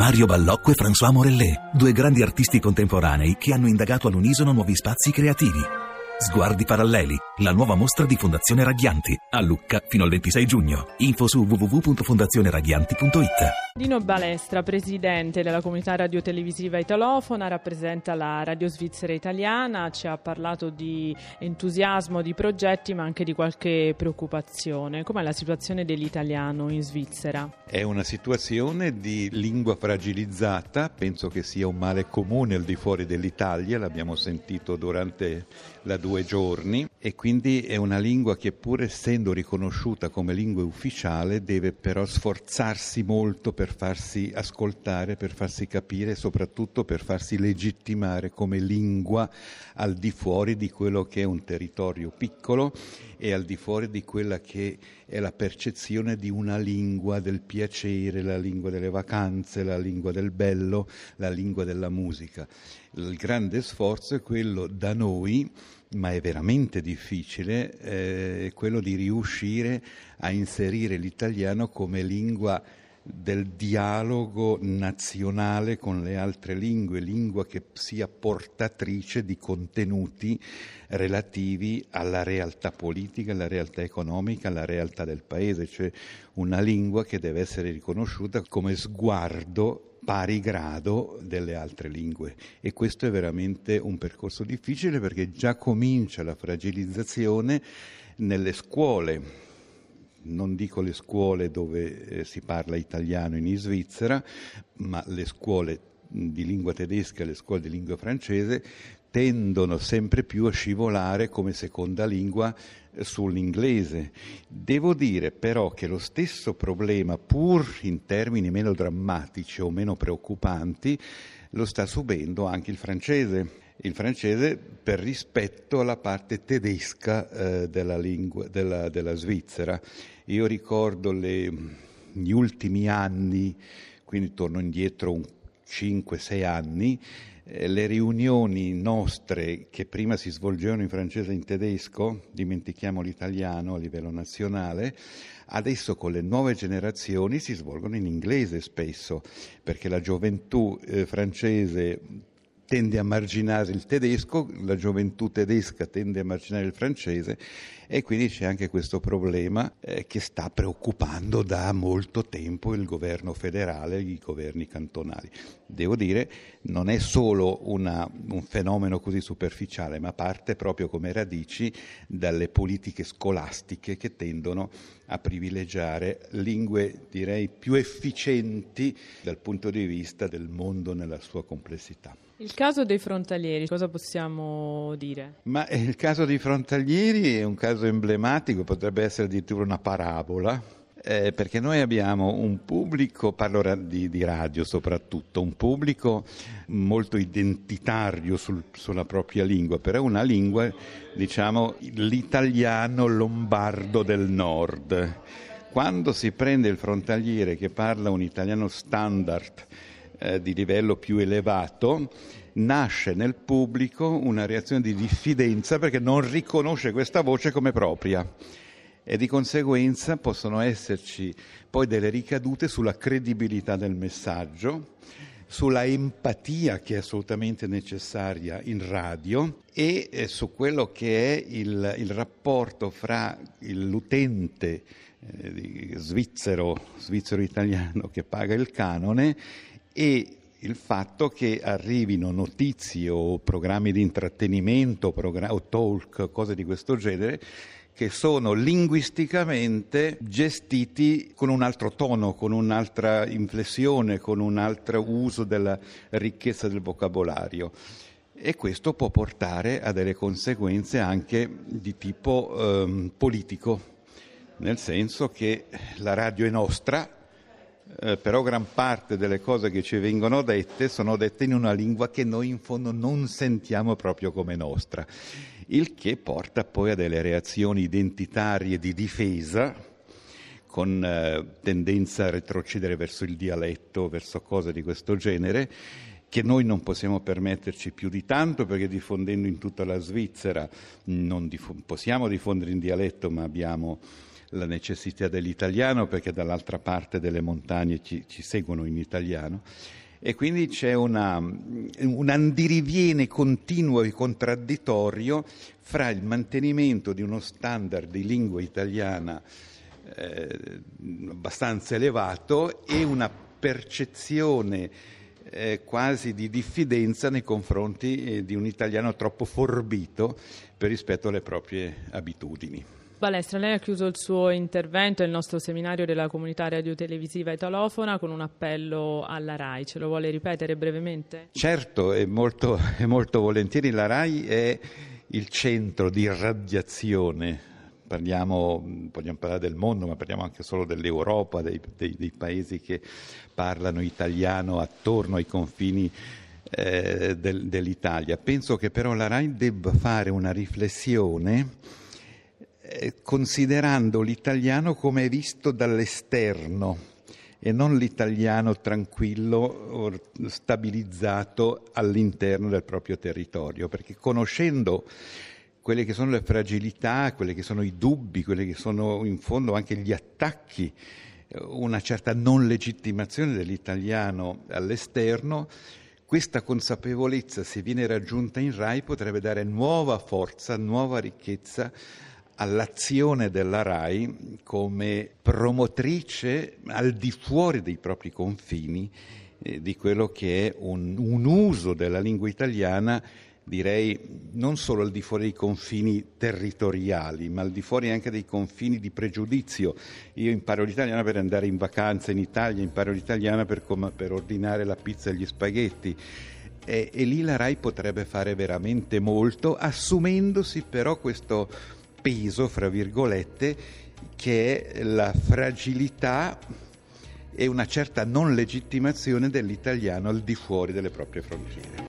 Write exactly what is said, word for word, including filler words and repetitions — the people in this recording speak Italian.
Mario Ballocco e François Morellet, due grandi artisti contemporanei che hanno indagato all'unisono nuovi spazi creativi. Sguardi paralleli, la nuova mostra di Fondazione Ragghianti, a Lucca fino al ventisei giugno. Info su w w w punto fondazione ragghianti punto i t. Dino Balestra, presidente della Comunità Radiotelevisiva Italofona, rappresenta la Radio Svizzera Italiana, ci ha parlato di entusiasmo, di progetti, ma anche di qualche preoccupazione. Com'è la situazione dell'italiano in Svizzera? È una situazione di lingua fragilizzata, penso che sia un male comune al di fuori dell'Italia, l'abbiamo sentito durante la due giorni, e quindi è una lingua che, pur essendo riconosciuta come lingua ufficiale, deve però sforzarsi molto per farsi ascoltare, per farsi capire e soprattutto per farsi legittimare come lingua al di fuori di quello che è un territorio piccolo e al di fuori di quella che è la percezione di una lingua del piacere, la lingua delle vacanze, la lingua del bello, la lingua della musica. Il grande sforzo è quello da noi, ma è veramente difficile, eh, quello di riuscire a inserire l'italiano come lingua del dialogo nazionale con le altre lingue, lingua che sia portatrice di contenuti relativi alla realtà politica, alla realtà economica, alla realtà del paese, cioè una lingua che deve essere riconosciuta come sguardo pari grado delle altre lingue, e questo è veramente un percorso difficile perché già comincia la fragilizzazione nelle scuole. Non dico le scuole dove eh, si parla italiano in Svizzera, ma le scuole di lingua tedesca e le scuole di lingua francese tendono sempre più a scivolare come seconda lingua sull'inglese. Devo dire però che lo stesso problema, pur in termini meno drammatici o meno preoccupanti, lo sta subendo anche il francese. Il francese per rispetto alla parte tedesca eh, della lingua della, della Svizzera. Io ricordo le, gli ultimi anni, quindi torno indietro un cinque sei anni, eh, le riunioni nostre che prima si svolgevano in francese e in tedesco, dimentichiamo l'italiano a livello nazionale, adesso con le nuove generazioni si svolgono in inglese spesso, perché la gioventù eh, francese tende a marginare il tedesco, la gioventù tedesca tende a marginare il francese, e quindi c'è anche questo problema eh, che sta preoccupando da molto tempo il governo federale e i governi cantonali. Devo dire, non è solo una, un fenomeno così superficiale, ma parte proprio come radici dalle politiche scolastiche che tendono a privilegiare lingue, direi, più efficienti dal punto di vista del mondo nella sua complessità. Il caso dei frontalieri, cosa possiamo dire? Ma il caso dei frontalieri è un caso emblematico, potrebbe essere addirittura una parabola, eh, perché noi abbiamo un pubblico, parlo di, di radio soprattutto, un pubblico molto identitario sul, sulla propria lingua, però una lingua, diciamo, l'italiano lombardo del nord. Quando si prende il frontaliere che parla un italiano standard, di livello più elevato, nasce nel pubblico una reazione di diffidenza perché non riconosce questa voce come propria, e di conseguenza possono esserci poi delle ricadute sulla credibilità del messaggio, sulla empatia che è assolutamente necessaria in radio e su quello che è il, il rapporto fra il, l'utente eh, svizzero, svizzero-italiano che paga il canone e il fatto che arrivino notizie o programmi di intrattenimento program- o talk, cose di questo genere, che sono linguisticamente gestiti con un altro tono, con un'altra inflessione, con un altro uso della ricchezza del vocabolario. E questo può portare a delle conseguenze anche di tipo ehm, politico, nel senso che la radio è nostra, Eh, però gran parte delle cose che ci vengono dette sono dette in una lingua che noi in fondo non sentiamo proprio come nostra, il che porta poi a delle reazioni identitarie di difesa con eh, tendenza a retrocedere verso il dialetto, verso cose di questo genere, che noi non possiamo permetterci più di tanto, perché diffondendo in tutta la Svizzera non dif- possiamo diffondere in dialetto, ma abbiamo la necessità dell'italiano, perché dall'altra parte delle montagne ci, ci seguono in italiano, e quindi c'è una, un andiriviene continuo e contraddittorio fra il mantenimento di uno standard di lingua italiana eh, abbastanza elevato e una percezione eh, quasi di diffidenza nei confronti eh, di un italiano troppo forbito per rispetto alle proprie abitudini. Balestra, lei ha chiuso il suo intervento, il nostro seminario della Comunità Radiotelevisiva Italofona, con un appello alla Rai. Ce lo vuole ripetere brevemente? Certo, e molto, e molto volentieri. La Rai è il centro di radiazione. Parliamo, vogliamo parlare del mondo, ma parliamo anche solo dell'Europa, dei, dei, dei paesi che parlano italiano attorno ai confini eh, del, dell'Italia. Penso che però la Rai debba fare una riflessione considerando l'italiano come è visto dall'esterno e non l'italiano tranquillo, stabilizzato all'interno del proprio territorio, perché conoscendo quelle che sono le fragilità, quelle che sono i dubbi, quelle che sono in fondo anche gli attacchi, una certa non legittimazione dell'italiano all'esterno, questa consapevolezza, se viene raggiunta in Rai, potrebbe dare nuova forza, nuova ricchezza all'azione della Rai come promotrice al di fuori dei propri confini eh, di quello che è un, un uso della lingua italiana, direi non solo al di fuori dei confini territoriali, ma al di fuori anche dei confini di pregiudizio. Io imparo l'italiano per andare in vacanza in Italia, imparo l'italiano per, com- per ordinare la pizza e gli spaghetti. E, e lì la Rai potrebbe fare veramente molto, assumendosi però questo peso, fra virgolette, che è la fragilità e una certa non legittimazione dell'italiano al di fuori delle proprie frontiere.